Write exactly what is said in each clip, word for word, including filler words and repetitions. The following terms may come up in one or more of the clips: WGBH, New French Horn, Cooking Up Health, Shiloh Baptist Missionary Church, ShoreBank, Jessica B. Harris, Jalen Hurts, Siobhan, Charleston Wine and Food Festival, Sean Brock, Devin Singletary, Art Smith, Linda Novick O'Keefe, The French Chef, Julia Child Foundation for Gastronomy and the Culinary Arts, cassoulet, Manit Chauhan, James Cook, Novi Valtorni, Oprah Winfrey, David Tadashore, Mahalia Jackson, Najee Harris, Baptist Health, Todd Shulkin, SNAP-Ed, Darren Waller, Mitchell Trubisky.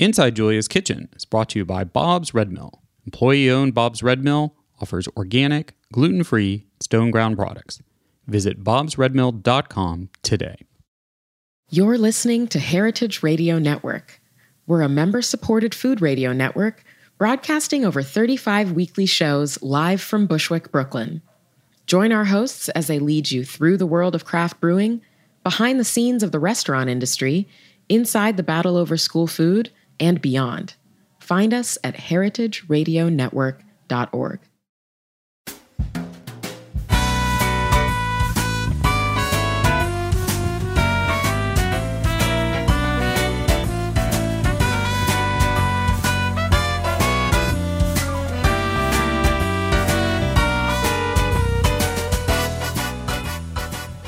Inside Julia's Kitchen is brought to you by Bob's Red Mill. Employee-owned Bob's Red Mill offers organic, gluten-free, stone-ground products. Visit bobs red mill dot com today. You're listening to Heritage Radio Network. We're a member-supported food radio network broadcasting over thirty-five weekly shows live from Bushwick, Brooklyn. Join our hosts as they lead you through the world of craft brewing, behind the scenes of the restaurant industry, inside the battle over school food, and beyond. Find us at heritage radio network dot org.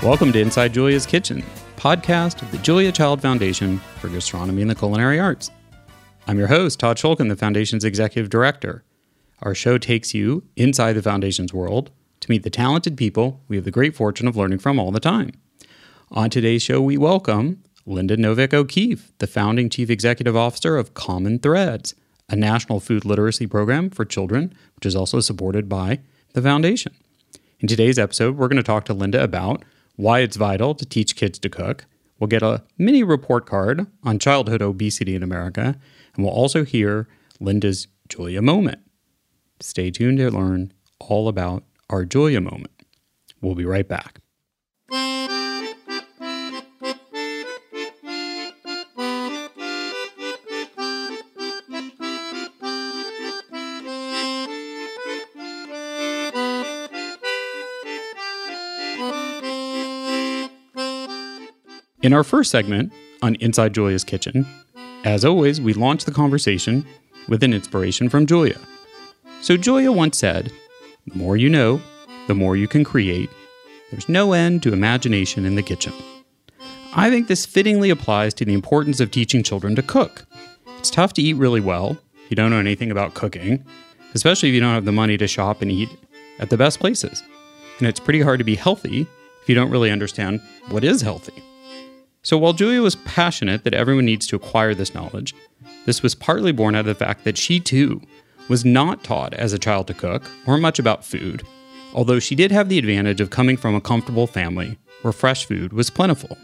Welcome to Inside Julia's Kitchen, podcast of the Julia Child Foundation for Gastronomy and the Culinary Arts. I'm your host, Todd Shulkin, the Foundation's Executive Director. Our show takes you inside the Foundation's world to meet the talented people we have the great fortune of learning from all the time. On today's show, we welcome Linda Novick O'Keefe, the founding Chief Executive Officer of Common Threads, a national food literacy program for children, which is also supported by the Foundation. In today's episode, we're going to talk to Linda about why it's vital to teach kids to cook. We'll get a mini report card on childhood obesity in America, and we'll also hear Linda's Julia moment. Stay tuned to learn all about our Julia moment. We'll be right back. In our first segment on Inside Julia's Kitchen, as always, we launch the conversation with an inspiration from Julia. So Julia once said, "The more you know, the more you can create. There's no end to imagination in the kitchen." I think this fittingly applies to the importance of teaching children to cook. It's tough to eat really well if you don't know anything about cooking, especially if you don't have the money to shop and eat at the best places. And it's pretty hard to be healthy if you don't really understand what is healthy. So while Julia was passionate that everyone needs to acquire this knowledge, this was partly born out of the fact that she, too, was not taught as a child to cook or much about food, although she did have the advantage of coming from a comfortable family where fresh food was plentiful.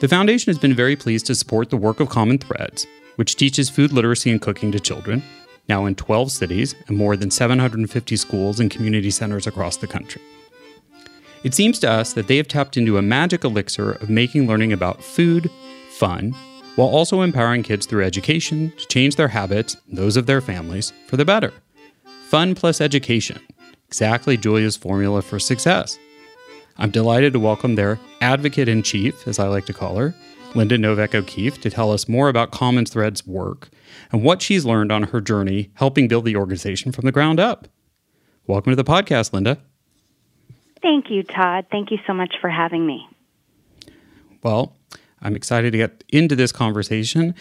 The Foundation has been very pleased to support the work of Common Threads, which teaches food literacy and cooking to children, now in twelve cities and more than seven hundred fifty schools and community centers across the country. It seems to us that they have tapped into a magic elixir of making learning about food fun, while also empowering kids through education to change their habits and those of their families for the better. Fun plus education, exactly Julia's formula for success. I'm delighted to welcome their advocate-in-chief, as I like to call her, Linda Novick O'Keefe, to tell us more about Common Threads' work and what she's learned on her journey helping build the organization from the ground up. Welcome to the podcast, Linda. Thank you, Todd. Thank you so much for having me. Well, I'm excited to get into this conversation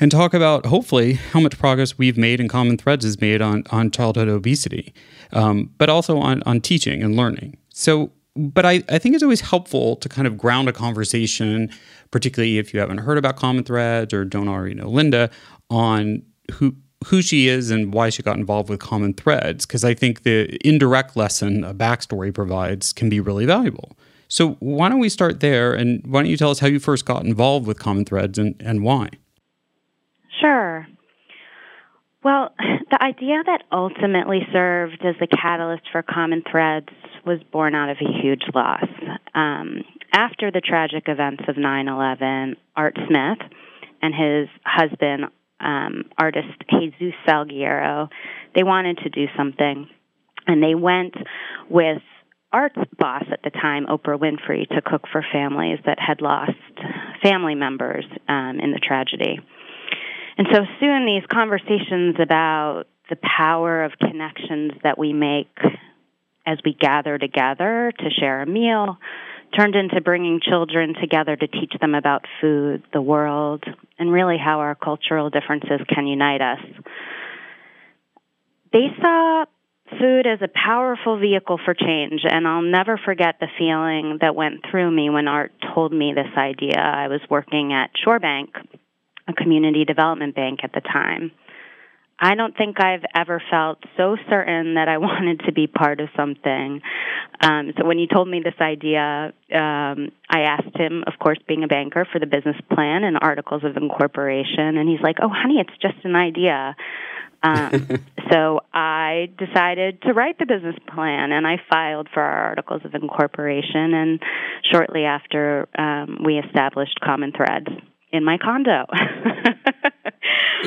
and talk about, hopefully, how much progress we've made and Common Threads has made on, on childhood obesity, um, but also on, on teaching and learning. So, but I, I think it's always helpful to kind of ground a conversation, particularly if you haven't heard about Common Threads or don't already know Linda, on who... who she is and why she got involved with Common Threads, because I think the indirect lesson a backstory provides can be really valuable. So why don't we start there, and why don't you tell us how you first got involved with Common Threads and, and why? Sure. Well, the idea that ultimately served as the catalyst for Common Threads was born out of a huge loss. Um, after the tragic events of nine eleven, Art Smith and his husband, Um, artist Jesus Salguero, they wanted to do something. And they went with Art's boss at the time, Oprah Winfrey, to cook for families that had lost family members um, in the tragedy. And so soon these conversations about the power of connections that we make as we gather together to share a meal turned into bringing children together to teach them about food, the world, and really how our cultural differences can unite us. They saw food as a powerful vehicle for change, and I'll never forget the feeling that went through me when Art told me this idea. I was working at ShoreBank, a community development bank at the time. I don't think I've ever felt so certain that I wanted to be part of something. Um, so when you told me this idea, um, I asked him, of course, being a banker, for the business plan and articles of incorporation. And he's like, oh, honey, it's just an idea. Um, so I decided to write the business plan, and I filed for our articles of incorporation. And shortly after, um, we established Common Threads in my condo.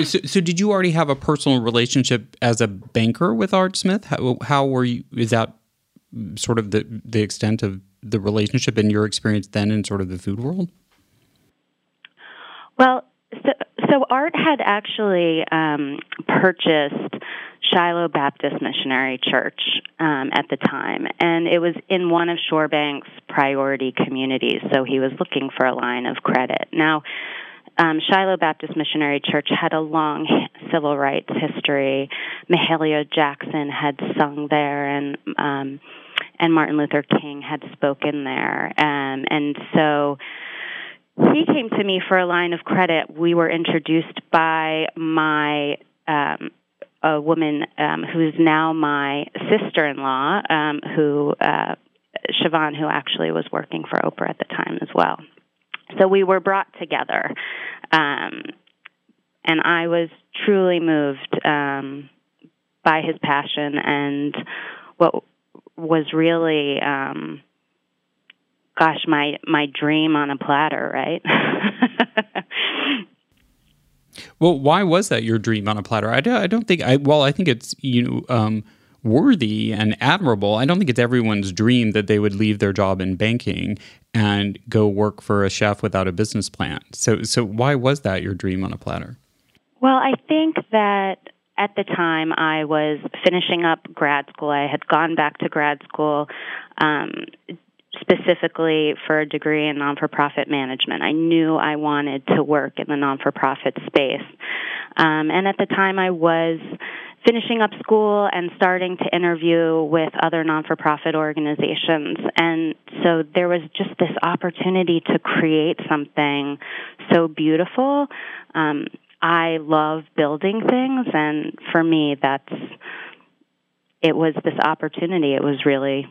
So, so did you already have a personal relationship as a banker with Art Smith? How, how were you, is that sort of the, the extent of the relationship and your experience then in sort of the food world? Well, so, so Art had actually um, purchased Shiloh Baptist Missionary Church um, at the time, and it was in one of ShoreBank's priority communities, so he was looking for a line of credit. Now, Um, Shiloh Baptist Missionary Church had a long civil rights history. Mahalia Jackson had sung there, and um, and Martin Luther King had spoken there. Um, and so he came to me for a line of credit. We were introduced by my um, a woman um, who is now my sister-in-law, um, who uh, Siobhan, who actually was working for Oprah at the time as well. So we were brought together, um, and I was truly moved um, by his passion and what was really, um, gosh, my, my dream on a platter, right? Well, why was that your dream on a platter? I, do, I don't think, I, well, I think it's, you know, um, worthy and admirable. I don't think it's everyone's dream that they would leave their job in banking and go work for a chef without a business plan. So so why was that your dream on a platter? Well, I think that at the time I was finishing up grad school. I had gone back to grad school um, specifically for a degree in non-for-profit management. I knew I wanted to work in the non-for-profit space. Um, and at the time I was finishing up school and starting to interview with other non-for-profit organizations. And so there was just this opportunity to create something so beautiful. Um, I love building things, and for me, that's, it was this opportunity. It was really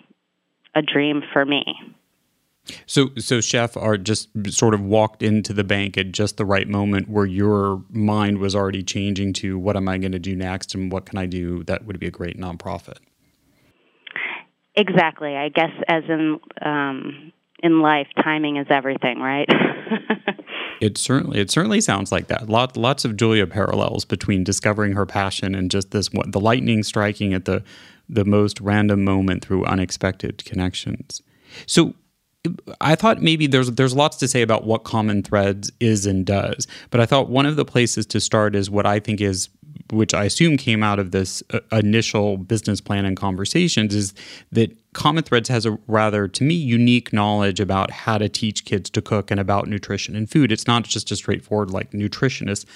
a dream for me. So, so Chef Art just sort of walked into the bank at just the right moment where your mind was already changing to what am I going to do next and what can I do that would be a great nonprofit? Exactly. I guess as in um, in life, timing is everything, right? It certainly it certainly sounds like that. Lot, lots of Julia parallels between discovering her passion and just this one, the lightning striking at the the most random moment through unexpected connections. So. I thought maybe there's there's lots to say about what Common Threads is and does, but I thought one of the places to start is what I think is, which I assume came out of this uh, initial business plan and conversations, is that Common Threads has a rather, to me, unique knowledge about how to teach kids to cook and about nutrition and food. It's not just a straightforward, like, nutritionist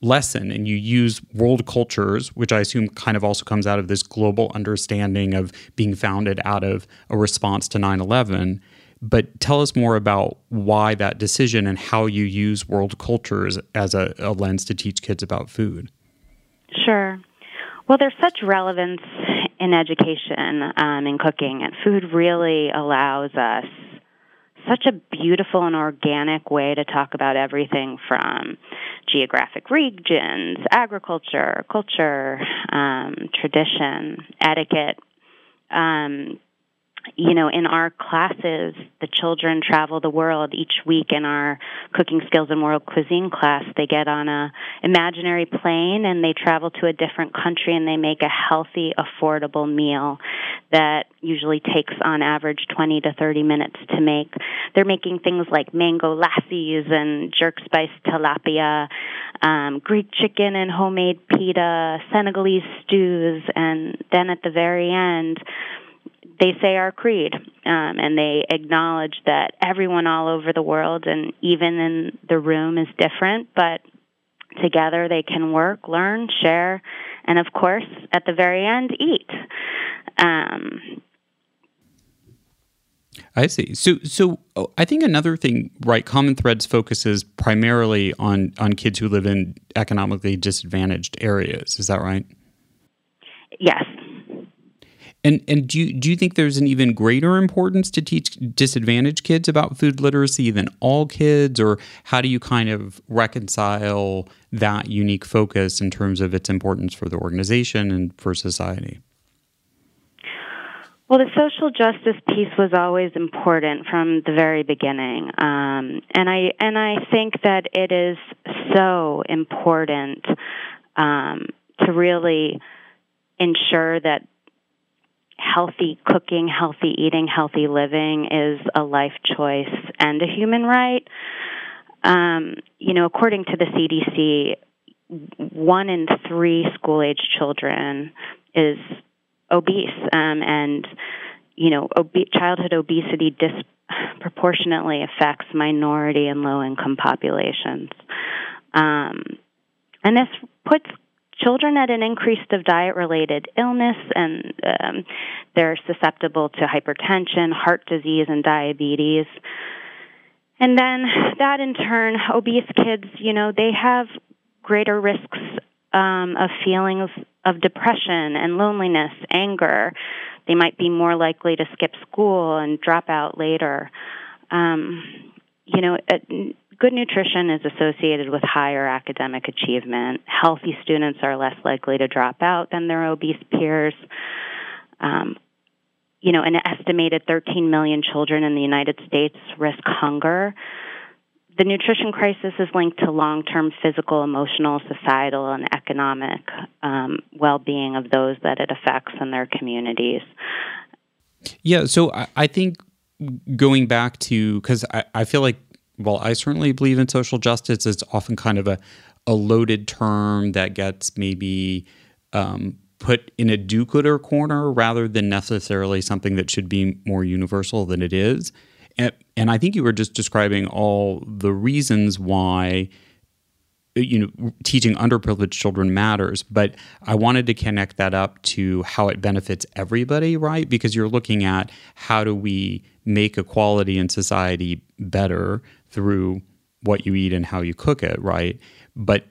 lesson, and you use world cultures, which I assume kind of also comes out of this global understanding of being founded out of a response to nine eleven. But tell us more about why that decision and how you use world cultures as a, a lens to teach kids about food. Sure. Well, there's such relevance in education um, in cooking, and food really allows us such a beautiful and organic way to talk about everything from geographic regions, agriculture, culture, um, tradition, etiquette, um You know, in our classes, the children travel the world each week. In our cooking skills and world cuisine class, they get on a imaginary plane and they travel to a different country and they make a healthy, affordable meal that usually takes on average twenty to thirty minutes to make. They're making things like mango lassis and jerk spice tilapia, um, Greek chicken and homemade pita, Senegalese stews, and then at the very end, they say our creed, um, and they acknowledge that everyone all over the world and even in the room is different, but together they can work, learn, share, and of course, at the very end, eat. Um, I see. So, so I think another thing, right? Common Threads focuses primarily on on kids who live in economically disadvantaged areas. Is that right? Yes. And and do you, do you think there's an even greater importance to teach disadvantaged kids about food literacy than all kids, or how do you kind of reconcile that unique focus in terms of its importance for the organization and for society? Well, the social justice piece was always important from the very beginning, um, and I and I think that it is so important um, to really ensure that healthy cooking, healthy eating, healthy living is a life choice and a human right. Um, you know, according to the C D C, one in three school-aged children is obese, um, and, you know, ob- childhood obesity disproportionately affects minority and low-income populations. Um, and this puts children at an increased of diet-related illness, and um, they're susceptible to hypertension, heart disease, and diabetes. And then that, in turn, obese kids, you know, they have greater risks um, of feelings of depression and loneliness, anger. They might be more likely to skip school and drop out later. Um, you know, it, good nutrition is associated with higher academic achievement. Healthy students are less likely to drop out than their obese peers. Um, you know, an estimated thirteen million children in the United States risk hunger. The nutrition crisis is linked to long-term physical, emotional, societal, and economic um, well-being of those that it affects in their communities. Yeah, so I, I think going back to, because I, I feel like, well, I certainly believe in social justice. It's often kind of a, a loaded term that gets maybe um, put in a do-gooder corner rather than necessarily something that should be more universal than it is. And, and I think you were just describing all the reasons why, you know, teaching underprivileged children matters. But I wanted to connect that up to how it benefits everybody, right? Because you're looking at how do we make equality in society better through what you eat and how you cook it, right? But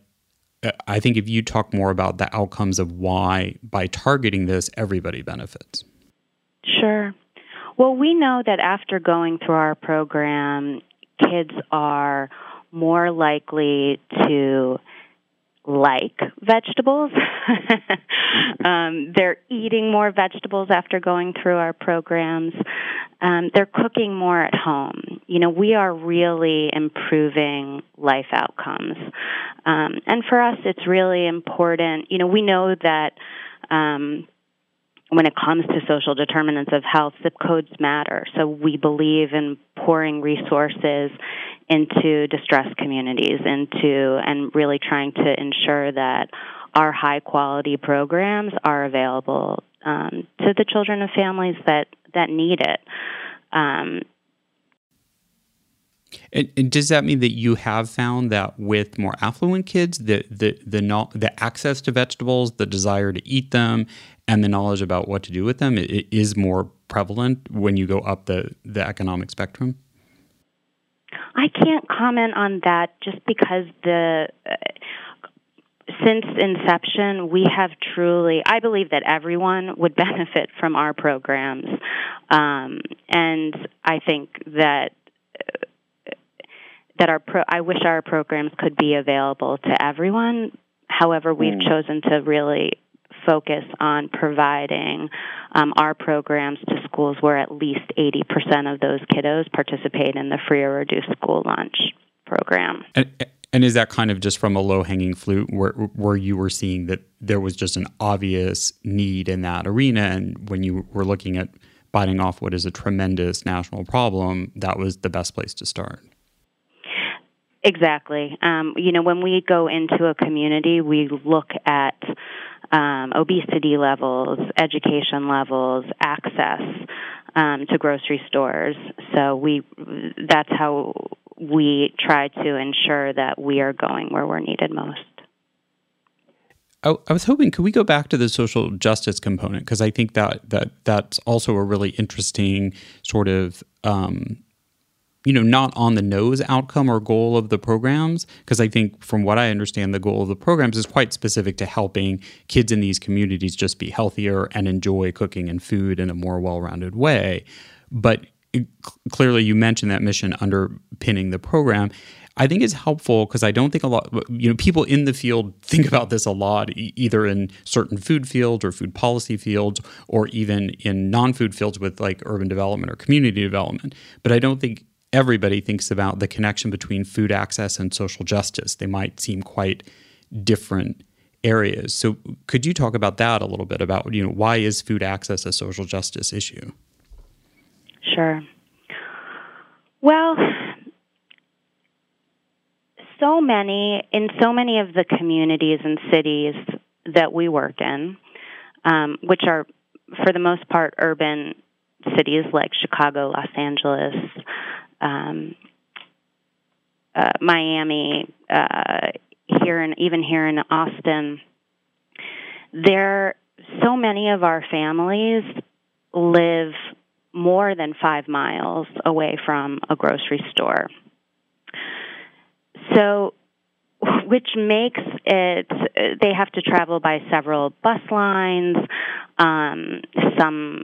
I think if you talk more about the outcomes of why, by targeting this, everybody benefits. Sure. Well, we know that after going through our program, kids are more likely to like vegetables. um, they're eating more vegetables after going through our programs. Um, they're cooking more at home. You know, we are really improving life outcomes. Um, and for us, it's really important. You know, we know that um, when it comes to social determinants of health, zip codes matter. So we believe in pouring resources into distressed communities, into and really trying to ensure that our high-quality programs are available um, to the children and families that, that need it. Um, and, and does that mean that you have found that with more affluent kids, the the the, not, the access to vegetables, the desire to eat them, and the knowledge about what to do with them it, it is more prevalent when you go up the, the economic spectrum? I can't comment on that just because the uh, since inception, we have truly, I believe that everyone would benefit from our programs. Um, and I think that that our pro, I wish our programs could be available to everyone. However, we've mm. chosen to really focus on providing um, our programs to schools where at least eighty percent of those kiddos participate in the free or reduced school lunch program. And, and is that kind of just from a low-hanging fruit where, where you were seeing that there was just an obvious need in that arena, and when you were looking at biting off what is a tremendous national problem, that was the best place to start? Exactly. Um, you know, when we go into a community, we look at Um, obesity levels, education levels, access um, to grocery stores. So we that's how we try to ensure that we are going where we're needed most. I, I was hoping, could we go back to the social justice component? Because I think that, that that's also a really interesting sort of um, you know, not on the nose outcome or goal of the programs, because I think from what I understand, the goal of the programs is quite specific to helping kids in these communities just be healthier and enjoy cooking and food in a more well-rounded way. But it, clearly you mentioned that mission underpinning the program. I think it's helpful because I don't think a lot, you know, people in the field think about this a lot, e- either in certain food fields or food policy fields, or even in non-food fields with like urban development or community development. But I don't think everybody thinks about the connection between food access and social justice. They might seem quite different areas. So could you talk about that a little bit, about, you know, why is food access a social justice issue? Sure. Well, so many, in so many of the communities and cities that we work in, um, which are for the most part urban cities like Chicago, Los Angeles, um, uh, Miami, uh, here in, even here in Austin, there, so many of our families live more than five miles away from a grocery store. So, which makes it, they have to travel by several bus lines. Um, some,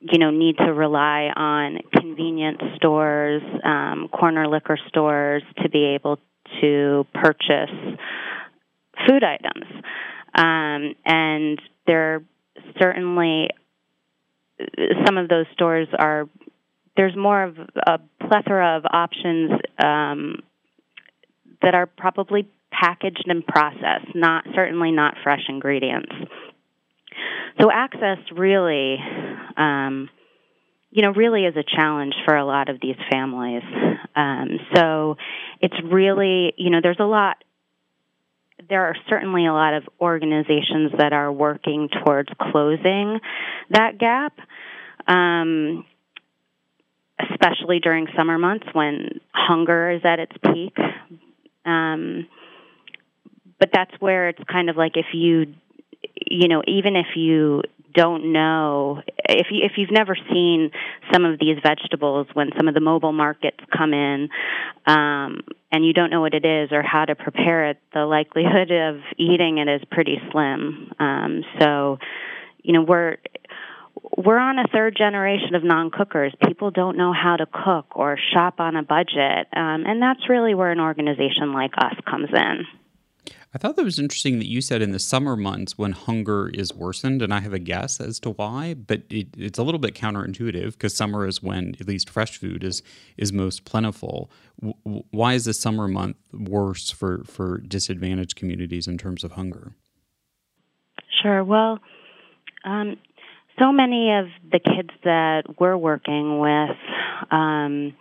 you know, need to rely on convenience stores, um, corner liquor stores to be able to purchase food items. Um, and there certainly, some of those stores are, there's more of a plethora of options, um, that are probably packaged and processed, not certainly not fresh ingredients. So access really, um, you know, really is a challenge for a lot of these families. Um, so it's really, you know, there's a lot, there are certainly a lot of organizations that are working towards closing that gap, um, especially during summer months when hunger is at its peak. Um, but that's where it's kind of like if you, you know, even if you don't know, if you, if you've never seen some of these vegetables when some of the mobile markets come in, um, and you don't know what it is or how to prepare it, the likelihood of eating it is pretty slim. Um, so, you know, we're, we're on a third generation of non-cookers. People don't know how to cook or shop on a budget, um, and that's really where an organization like us comes in. I thought that was interesting that you said in the summer months when hunger is worsened, and I have a guess as to why, but it, it's a little bit counterintuitive because summer is when at least fresh food is is most plentiful. W- why is the summer month worse for, for disadvantaged communities in terms of hunger? Sure. Well, um, so many of the kids that we're working with um,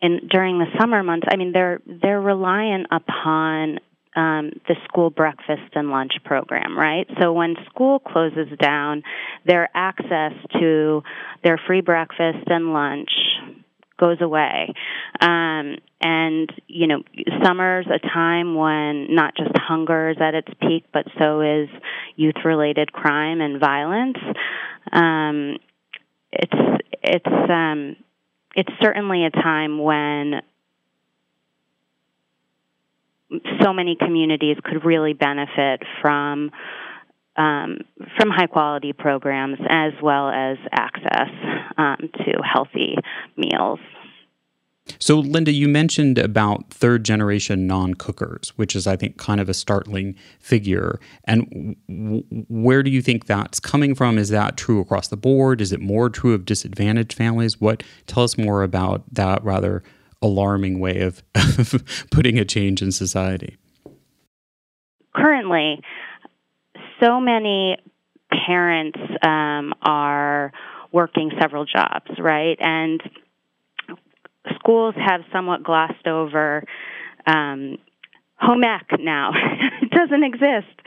in, during the summer months, I mean, they're they're reliant upon um, the school breakfast and lunch program, right? So when school closes down, their access to their free breakfast and lunch goes away. Um, and, you know, summer's a time when not just hunger is at its peak, but so is youth-related crime and violence. Um, it's it's um, it's certainly a time when so many communities could really benefit from um, from high quality programs as well as access um, to healthy meals. So, Linda, you mentioned about third-generation non-cookers, which is, I think, kind of a startling figure. And w- where do you think that's coming from? Is that true across the board? Is it more true of disadvantaged families? What? Tell us more about that rather alarming way of, of putting a change in society. Currently, so many parents um, are working several jobs, right? And schools have somewhat glossed over um, home ec now. It doesn't exist.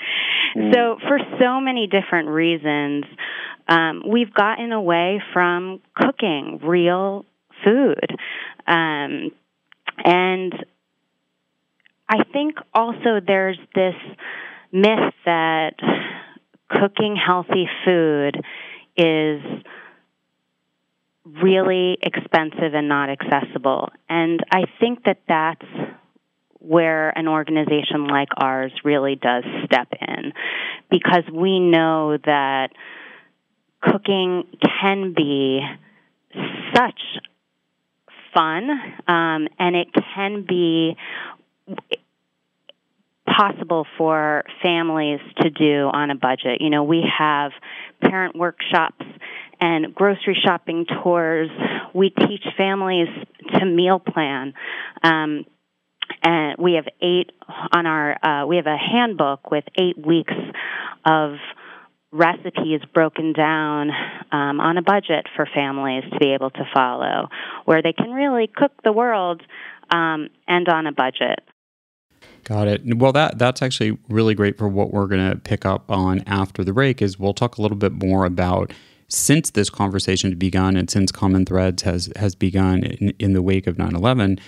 Mm. So for so many different reasons, um, we've gotten away from cooking real food. Um, and I think also there's this myth that cooking healthy food is really expensive and not accessible. And I think that that's where an organization like ours really does step in, because we know that cooking can be such fun, um, and it can be possible for families to do on a budget. You know, we have parent workshops and grocery shopping tours. We teach families to meal plan. Um, and we have eight on our, uh, we have a handbook with eight weeks of recipes broken down um, on a budget for families to be able to follow, where they can really cook the world um, and on a budget. Got it. Well, that that's actually really great for what we're going to pick up on after the break, is we'll talk a little bit more about, since this conversation has begun and since Common Threads has, has begun in, in the wake of nine eleven,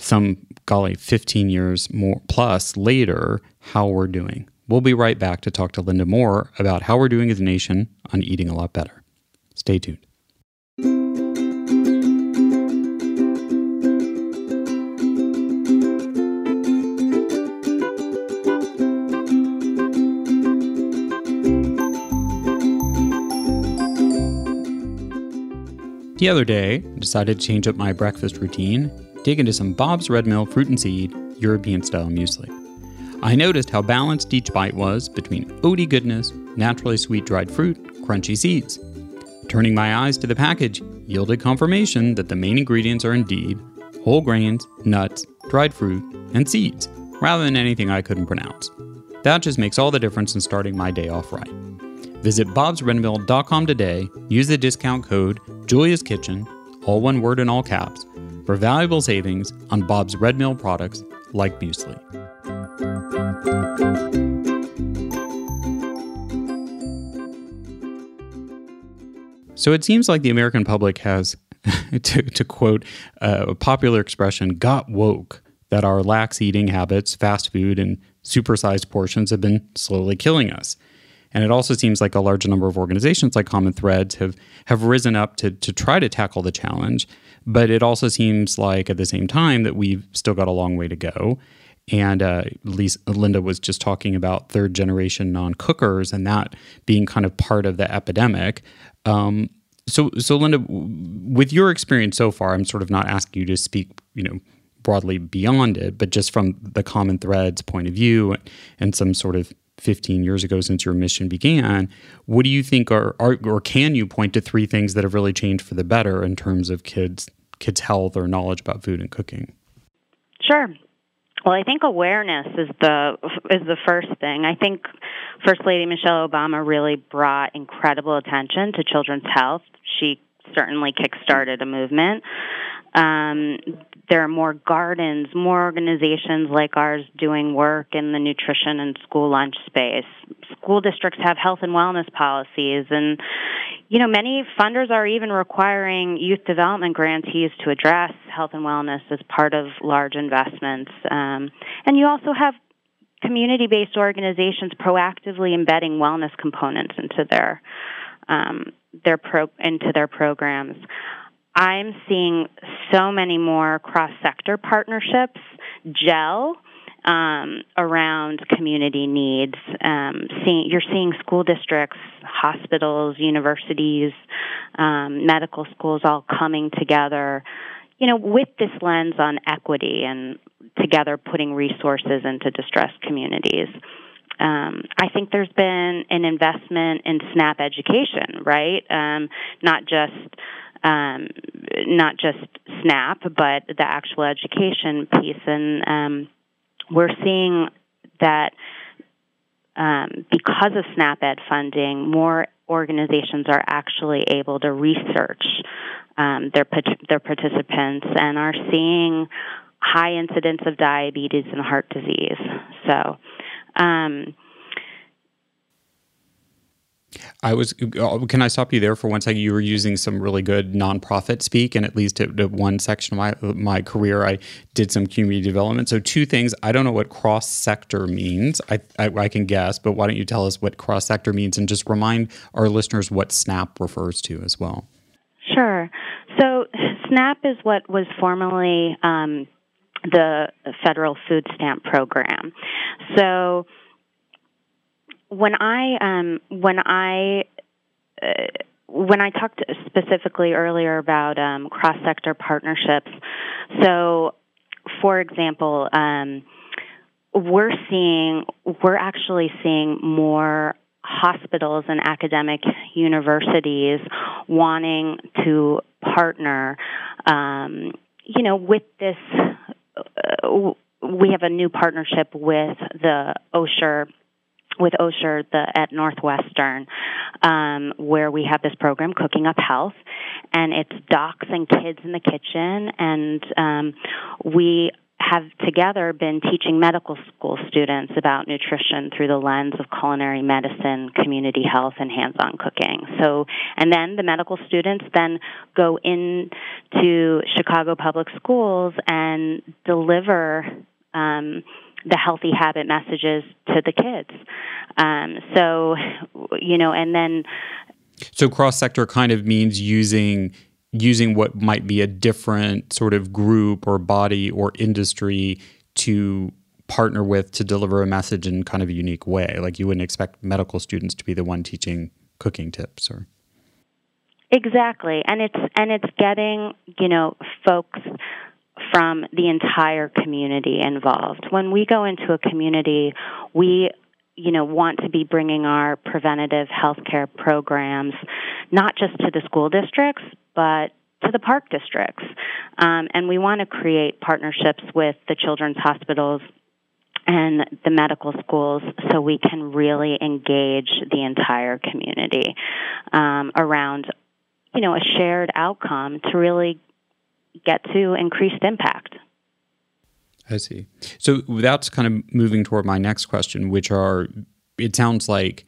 some, golly, fifteen years more plus later, how we're doing. We'll be right back to talk to Linda Moore about how we're doing as a nation on eating a lot better. Stay tuned. The other day, I decided to change up my breakfast routine, dig into some Bob's Red Mill fruit and seed, European-style muesli. I noticed how balanced each bite was between oaty goodness, naturally sweet dried fruit, crunchy seeds. Turning my eyes to the package yielded confirmation that the main ingredients are indeed whole grains, nuts, dried fruit, and seeds, rather than anything I couldn't pronounce. That just makes all the difference in starting my day off right. Visit bobs red mill dot com today, use the discount code Julia's Kitchen, all one word in all caps, for valuable savings on Bob's Red Mill products like muesli. So it seems like the American public has, to, to quote uh, a popular expression, got woke, that our lax eating habits, fast food, and supersized portions have been slowly killing us. And it also seems like a large number of organizations like Common Threads have, have risen up to, to try to tackle the challenge. But it also seems like at the same time that we've still got a long way to go. And uh, Lisa, Linda was just talking about third generation non-cookers and that being kind of part of the epidemic. Um, so, so Linda, with your experience so far, I'm sort of not asking you to speak, you know, broadly beyond it, but just from the Common Threads point of view and some sort of fifteen years ago since your mission began, what do you think are, are, or can you point to three things that have really changed for the better in terms of kids, kids' health or knowledge about food and cooking? Sure. Well, I think awareness is the is the first thing. I think First Lady Michelle Obama really brought incredible attention to children's health. She certainly kickstarted a movement. Um, there are more gardens, more organizations like ours doing work in the nutrition and school lunch space. School districts have health and wellness policies, and you know, many funders are even requiring youth development grantees to address health and wellness as part of large investments. Um, and you also have community-based organizations proactively embedding wellness components into their um, their pro- into their programs. I'm seeing so many more cross-sector partnerships gel Um, around community needs. Um, see, you're seeing school districts, hospitals, universities, um, medical schools all coming together, you know, with this lens on equity and together putting resources into distressed communities. Um, I think there's been an investment in SNAP education, right? Um, not just um, not just SNAP, but the actual education piece. And um, we're seeing that um, because of SNAP-Ed funding, more organizations are actually able to research um, their their participants and are seeing high incidence of diabetes and heart disease. So, um, I was. Can I stop you there for one second? You were using some really good nonprofit speak, and at least at, at one section of my my career, I did some community development. So two things. I don't know what cross sector means. I, I I can guess, but why don't you tell us what cross sector means, and just remind our listeners what SNAP refers to as well. Sure. So SNAP is what was formerly um, the federal food stamp program. So when I um, when I uh, when I talked specifically earlier about um, cross-sector partnerships, so for example, um, we're seeing we're actually seeing more hospitals and academic universities wanting to partner, um, you know, with this. Uh, we have a new partnership with the Osher, with Osher the, at Northwestern, um, where we have this program, Cooking Up Health, and it's docs and kids in the kitchen, and um, we have together been teaching medical school students about nutrition through the lens of culinary medicine, community health, and hands-on cooking. So, and then the medical students then go into Chicago public schools and deliver um, the healthy habit messages to the kids. Um, so, you know, and then... So cross-sector kind of means using... using what might be a different sort of group or body or industry to partner with to deliver a message in kind of a unique way. Like you wouldn't expect medical students to be the one teaching cooking tips or... Exactly. And it's and it's getting, you know, folks from the entire community involved. When we go into a community, we you know, want to be bringing our preventative healthcare programs, not just to the school districts, but to the park districts. Um, and we want to create partnerships with the children's hospitals and the medical schools so we can really engage the entire community um, around, you know, a shared outcome to really get to increased impact. I see. So that's kind of moving toward my next question, which are, it sounds like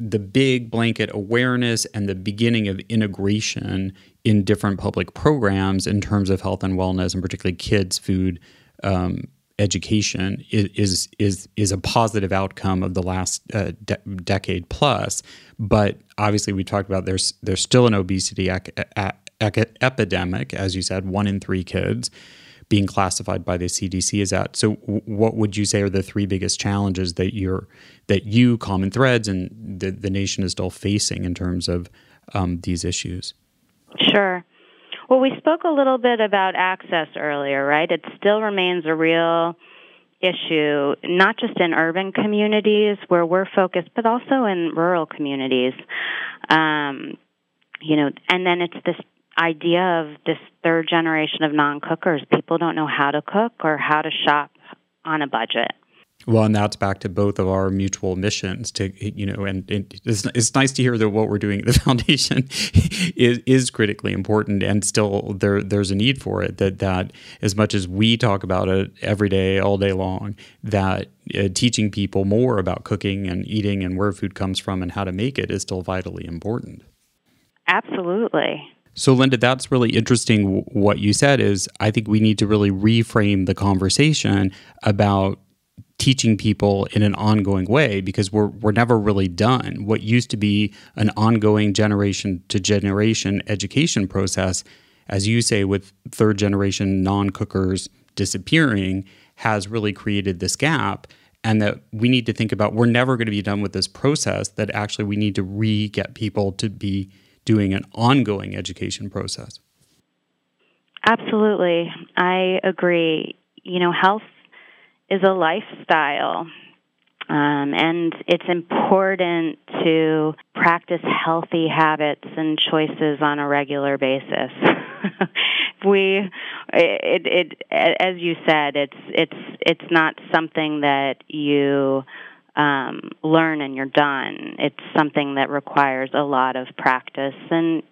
the big blanket awareness and the beginning of integration in different public programs in terms of health and wellness, and particularly kids' food um, education, is, is is is a positive outcome of the last uh, de- decade plus. But obviously, we talked about there's there's still an obesity ac- a- a- epidemic, as you said, one in three kids being classified by the C D C as that. So what would you say are the three biggest challenges that you're, that you, Common Threads, and the, the nation is still facing in terms of um, these issues? Sure. Well, we spoke a little bit about access earlier, right? It still remains a real issue, not just in urban communities where we're focused, but also in rural communities. Um, you know, and then it's this idea of this third generation of non-cookers. People don't know how to cook or how to shop on a budget. Well, and that's back to both of our mutual missions to, you know, and, and it's, it's nice to hear that what we're doing at the foundation is, is critically important, and still there there's a need for it, that, that as much as we talk about it every day, all day long, that uh, teaching people more about cooking and eating and where food comes from and how to make it is still vitally important. Absolutely. So, Linda, that's really interesting. What you said is I think we need to really reframe the conversation about teaching people in an ongoing way, because we're we're never really done. What used to be an ongoing generation-to-generation education process, as you say, with third-generation non-cookers disappearing, has really created this gap, and that we need to think about we're never going to be done with this process, that actually we need to re-get people to be doing an ongoing education process. Absolutely. I agree. You know, health is a lifestyle, um, and it's important to practice healthy habits and choices on a regular basis. we, it, it, as you said, it's it's it's not something that you Um, learn and you're done. It's something that requires a lot of practice and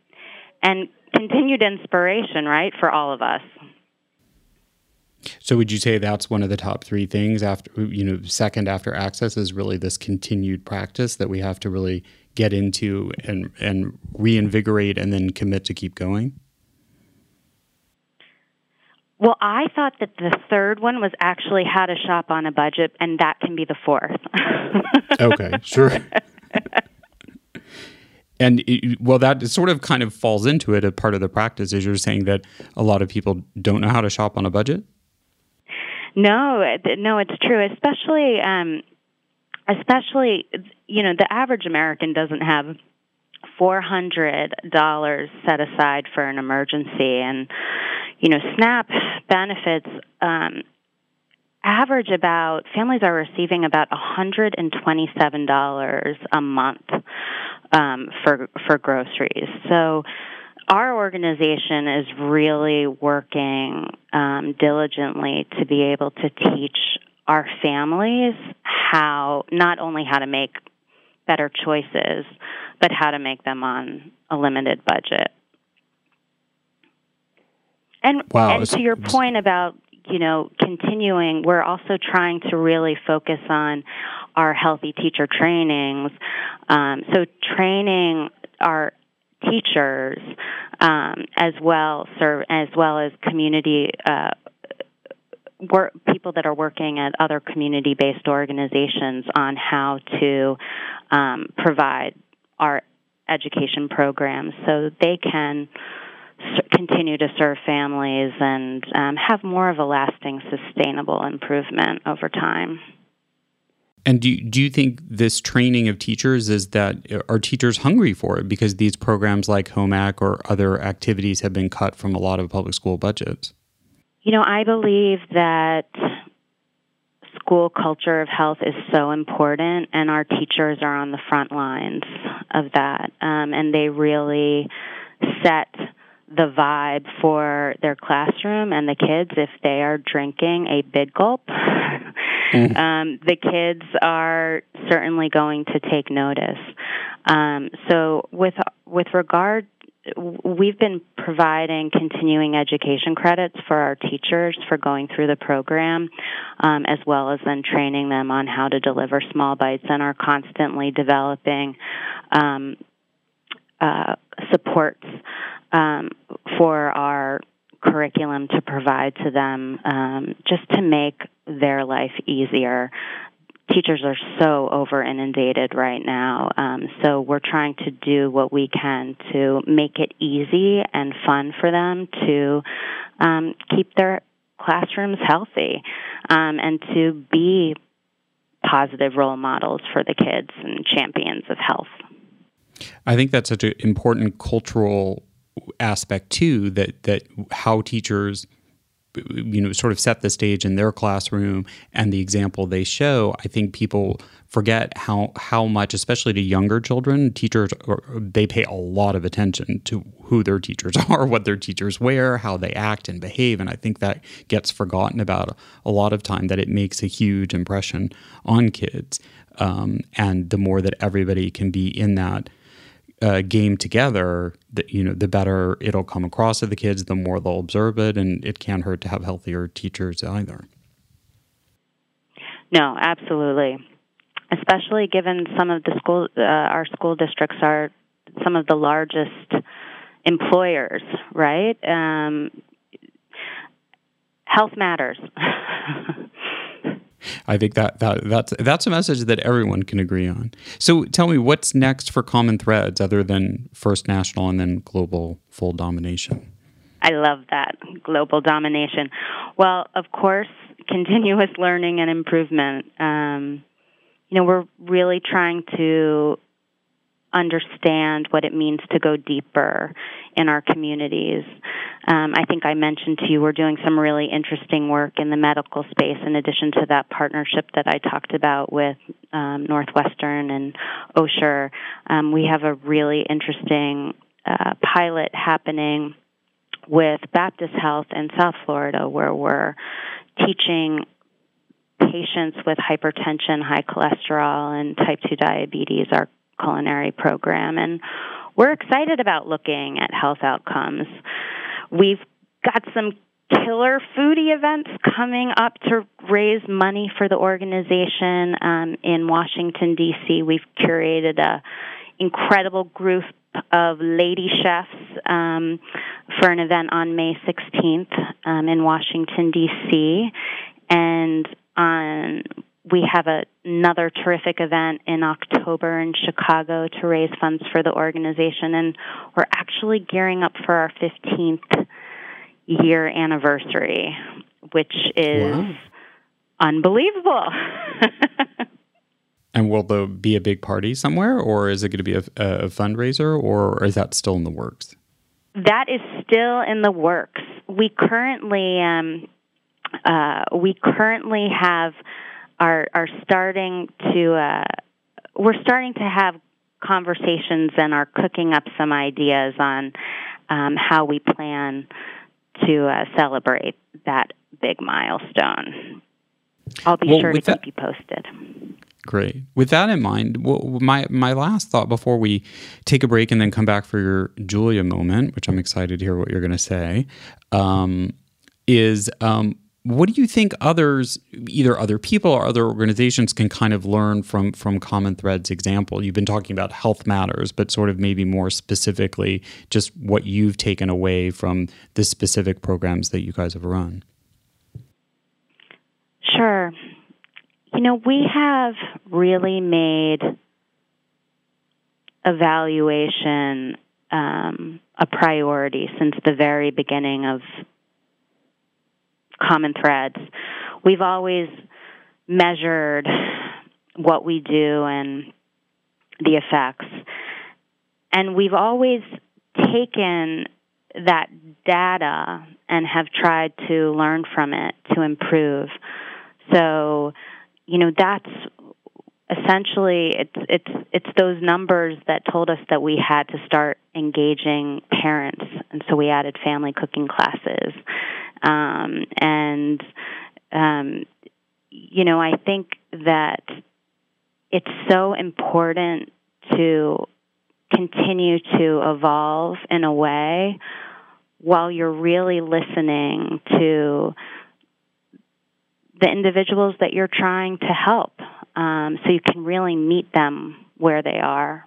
and continued inspiration, right, for all of us. So would you say that's one of the top three things after, you know, second after access is really this continued practice that we have to really get into and, and reinvigorate and then commit to keep going? Well, I thought that the third one was actually how to shop on a budget, and that can be the fourth. Okay, sure. And it, well, that sort of kind of falls into it. A part of the practice is you're saying that a lot of people don't know how to shop on a budget? No, no, it's true. Especially, um, especially, you know, the average American doesn't have four hundred dollars set aside for an emergency. And, you know, SNAP benefits um, average about, families are receiving about one hundred twenty-seven dollars a month um, for for groceries. So our organization is really working um, diligently to be able to teach our families how, not only how to make better choices, but how to make them on a limited budget. And, wow, and to your point about, you know, continuing, we're also trying to really focus on our healthy teacher trainings. Um, so training our teachers um, as well serve as well as community uh, work, people that are working at other community-based organizations on how to um, provide our education programs so they can continue to serve families and um, have more of a lasting, sustainable improvement over time. And do you, do you think this training of teachers is that, are teachers hungry for it because these programs like Home Ec or other activities have been cut from a lot of public school budgets? You know, I believe that school culture of health is so important, and our teachers are on the front lines of that, um, and they really set the vibe for their classroom and the kids. If they are drinking a big gulp, mm. um, the kids are certainly going to take notice. Um, so with with regard, we've been providing continuing education credits for our teachers for going through the program, um, as well as then training them on how to deliver small bites, and are constantly developing um, uh, supports Um, for our curriculum to provide to them, um, just to make their life easier. Teachers are so over inundated right now, um, so we're trying to do what we can to make it easy and fun for them to um, keep their classrooms healthy um, and to be positive role models for the kids and champions of health. I think that's such an important cultural aspect too, that that how teachers, you know, sort of set the stage in their classroom and the example they show. I think people forget how how much, especially to younger children, teachers, they pay a lot of attention to who their teachers are, what their teachers wear, how they act and behave. And I think that gets forgotten about a lot of time, that it makes a huge impression on kids. Um, and the more that everybody can be in that Uh, game together, that, you know, the better it'll come across to the kids, the more they'll observe it, and it can't hurt to have healthier teachers either. No, absolutely. Especially given some of the school, uh, our school districts are some of the largest employers, right? Um, health matters. I think that, that that's that's a message that everyone can agree on. So tell me, what's next for Common Threads other than first national and then global full domination? I love that, global domination. Well, of course, continuous learning and improvement. Um, you know, we're really trying to understand what it means to go deeper in our communities. Um, I think I mentioned to you we're doing some really interesting work in the medical space, in addition to that partnership that I talked about with um, Northwestern and Osher. Um, we have a really interesting uh, pilot happening with Baptist Health in South Florida, where we're teaching patients with hypertension, high cholesterol, and type two diabetes our culinary program, and we're excited about looking at health outcomes. We've got some killer foodie events coming up to raise money for the organization. Um, in Washington, D C, we've curated a incredible group of lady chefs um, for an event on May sixteenth um, in Washington, D C, and on we have a, another terrific event in October in Chicago to raise funds for the organization, and we're actually gearing up for our fifteenth year anniversary, which is wow. unbelievable. And will there be a big party somewhere, or is it going to be a, a fundraiser, or is that still in the works? That is still in the works. We currently um, uh, we currently have are are starting to uh, we're starting to have conversations and are cooking up some ideas on um, how we plan to uh, celebrate that big milestone. I'll be well, sure to that- keep you posted. Great. With that in mind, well, my my last thought before we take a break and then come back for your Julia moment, which I'm excited to hear what you're going to say, um, is um, what do you think others, either other people or other organizations, can kind of learn from from Common Threads' example? You've been talking about health matters, but sort of maybe more specifically just what you've taken away from the specific programs that you guys have run. Sure. You know, we have really made evaluation um, a priority since the very beginning of Common Threads. We've always measured what we do and the effects, and we've always taken that data and have tried to learn from it to improve. So, you know, that's essentially, it's it's it's those numbers that told us that we had to start engaging parents, and so we added family cooking classes. Um, and, um, you know, I think that it's so important to continue to evolve in a way while you're really listening to the individuals that you're trying to help, um, so you can really meet them where they are,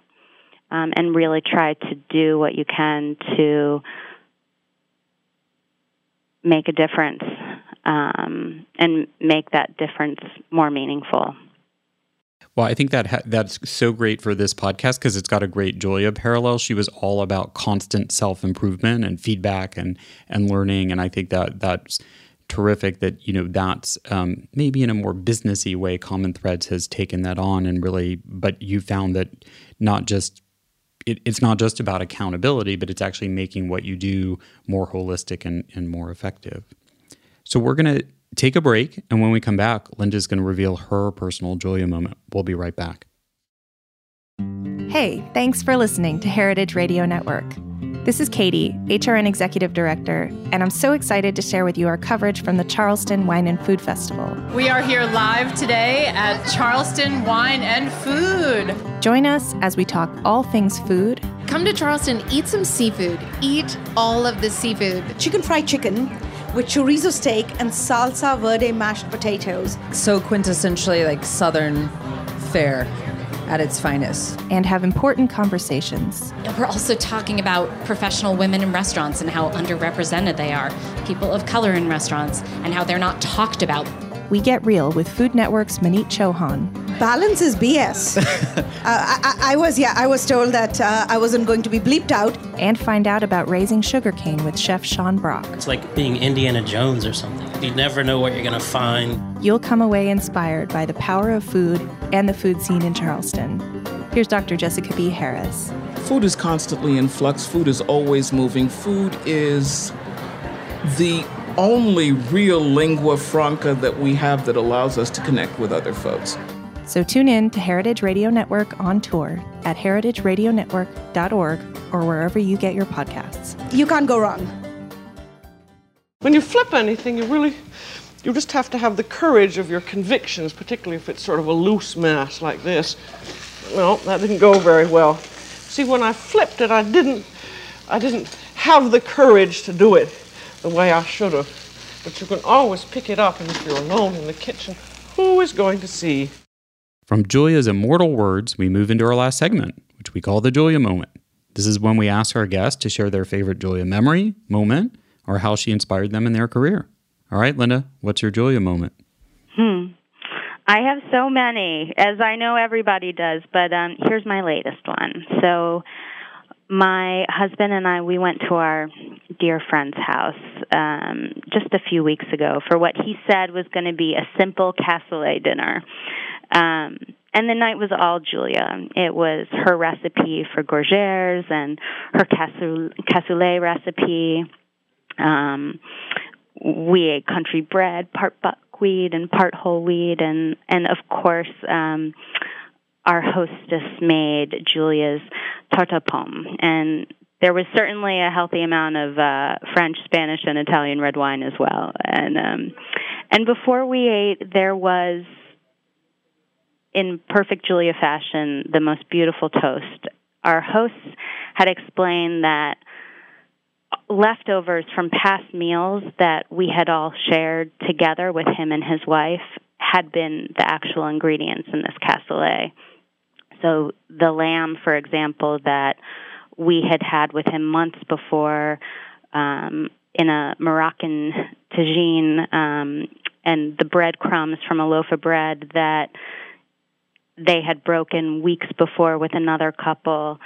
um, and really try to do what you can to make a difference, um, and make that difference more meaningful. Well, I think that ha- that's so great for this podcast because it's got a great Julia parallel. She was all about constant self-improvement and feedback and, and learning, and I think that that's terrific that, you know, that's um, maybe in a more businessy way, Common Threads has taken that on and really, but you found that not just, it, it's not just about accountability, but it's actually making what you do more holistic and, and more effective. So we're going to take a break. And when we come back, Linda's going to reveal her personal Julia moment. We'll be right back. Hey, thanks for listening to Heritage Radio Network. This is Katie, H R N Executive Director, and I'm so excited to share with you our coverage from the Charleston Wine and Food Festival. We are here live today at Charleston Wine and Food. Join us as we talk all things food. Come to Charleston, eat some seafood. Eat all of the seafood. Chicken fried chicken with chorizo steak and salsa verde mashed potatoes. So quintessentially like Southern fare at its finest. And have important conversations. We're also talking about professional women in restaurants and how underrepresented they are, people of color in restaurants, and how they're not talked about. We get real with Food Network's Manit Chauhan. Balance is B S. uh, I, I was, yeah, I was told that uh, I wasn't going to be bleeped out. And find out about raising sugarcane with Chef Sean Brock. It's like being Indiana Jones or something. You never know what you're going to find. You'll come away inspired by the power of food and the food scene in Charleston. Here's Doctor Jessica B. Harris. Food is constantly in flux. Food is always moving. Food is the only real lingua franca that we have that allows us to connect with other folks. So tune in to Heritage Radio Network on tour at heritage radio network dot org or wherever you get your podcasts. You can't go wrong. When you flip anything, you really, you just have to have the courage of your convictions, particularly if it's sort of a loose mass like this. No, that didn't go very well. See, when I flipped it, I didn't, I didn't have the courage to do it the way I should have. But you can always pick it up, and if you're alone in the kitchen, who is going to see? From Julia's immortal words, we move into our last segment, which we call the Julia moment. This is when we ask our guests to share their favorite Julia memory, moment, or how she inspired them in their career. All right, Linda, what's your Julia moment? Hmm. I have so many, as I know everybody does, but um, here's my latest one. So my husband and I, we went to our dear friend's house um, just a few weeks ago for what he said was going to be a simple cassoulet dinner. Um, and the night was all Julia. It was her recipe for gourgères and her cassoulet, cassoulet recipe. Um, we ate country bread, part buckwheat and part whole wheat, and, and of course, um, our hostess made Julia's tartar pomme, and there was certainly a healthy amount of uh, French, Spanish, and Italian red wine as well. And um, and before we ate, there was, in perfect Julia fashion, the most beautiful toast. Our hosts had explained that leftovers from past meals that we had all shared together with him and his wife had been the actual ingredients in this cassoulet. So the lamb, for example, that we had had with him months before um, in a Moroccan tagine, um, and the breadcrumbs from a loaf of bread that they had broken weeks before with another couple.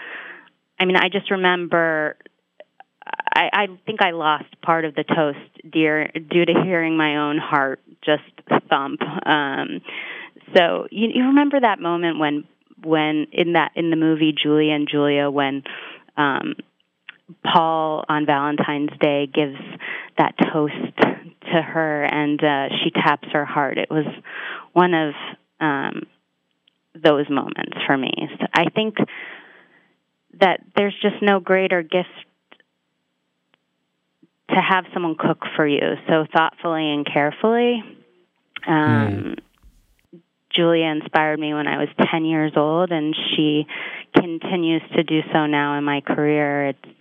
I mean, I just remember, I, I think I lost part of the toast dear, due to hearing my own heart just thump. Um, so you, you remember that moment when When in that in the movie Julia and Julia, when um, Paul on Valentine's Day gives that toast to her and uh, she taps her heart, it was one of um, those moments for me. So I think that there's just no greater gift to have someone cook for you so thoughtfully and carefully. Um, mm. Julia inspired me when I was ten years old, and she continues to do so now in my career. It's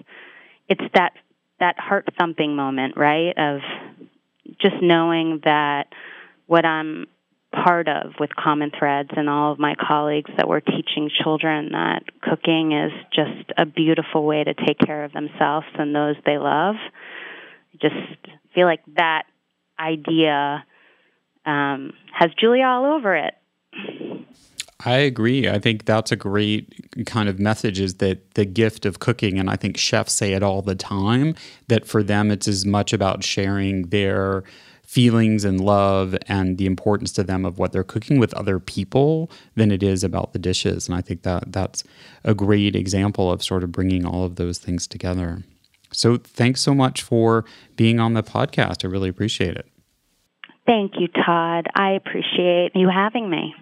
it's that that heart thumping moment, right? Of just knowing that what I'm part of with Common Threads and all of my colleagues, that we're teaching children that cooking is just a beautiful way to take care of themselves and those they love. I just feel like that idea Um, has Julia all over it. I agree. I think that's a great kind of message, is that the gift of cooking, and I think chefs say it all the time, that for them it's as much about sharing their feelings and love and the importance to them of what they're cooking with other people than it is about the dishes. And I think that that's a great example of sort of bringing all of those things together. So thanks so much for being on the podcast. I really appreciate it. Thank you, Todd. I appreciate you having me.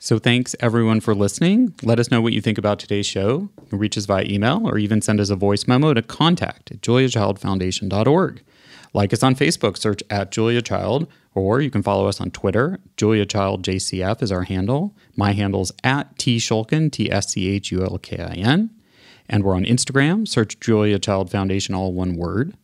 So thanks, everyone, for listening. Let us know what you think about today's show. You can reach us via email or even send us a voice memo to contact at julia child foundation dot org. Like us on Facebook, search at Julia Child, or you can follow us on Twitter. Julia Child J C F is our handle. My handle's at T Shulkin, T S C H U L K I N. And we're on Instagram. Search Julia Child Foundation, all one word.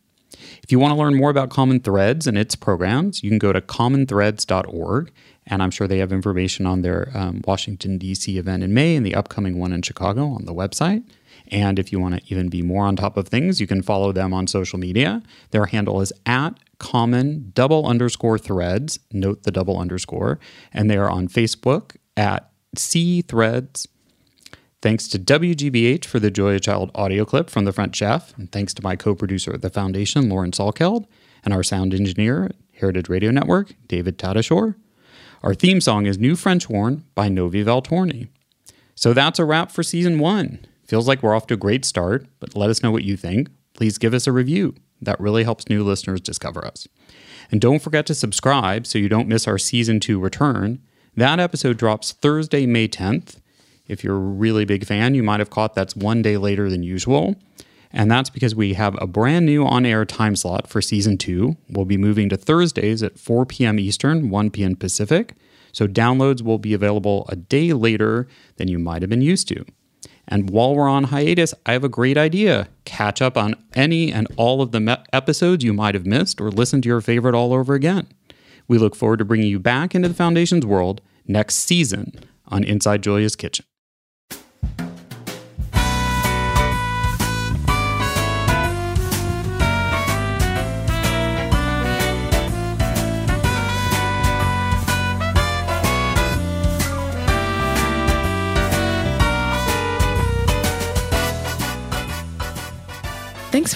If you want to learn more about Common Threads and its programs, you can go to common threads dot org, and I'm sure they have information on their um, Washington, D C event in May and the upcoming one in Chicago on the website. And if you want to even be more on top of things, you can follow them on social media. Their handle is at common double underscore threads, note the double underscore, and they are on Facebook at C Threads. Thanks to W G B H for the Julia Child audio clip from The French Chef, and thanks to my co-producer at the Foundation, Lauren Salkeld, and our sound engineer at Heritage Radio Network, David Tadashore. Our theme song is New French Horn by Novi Valtorni. So that's a wrap for Season one. Feels like we're off to a great start, but let us know what you think. Please give us a review. That really helps new listeners discover us. And don't forget to subscribe so you don't miss our Season two return. That episode drops Thursday, May tenth. If you're a really big fan, you might have caught that's one day later than usual. And that's because we have a brand new on-air time slot for Season two. We'll be moving to Thursdays at four p.m. Eastern, one p.m. Pacific. So downloads will be available a day later than you might have been used to. And while we're on hiatus, I have a great idea. Catch up on any and all of the me- episodes you might have missed, or listen to your favorite all over again. We look forward to bringing you back into the Foundation's world next season on Inside Julia's Kitchen. Thanks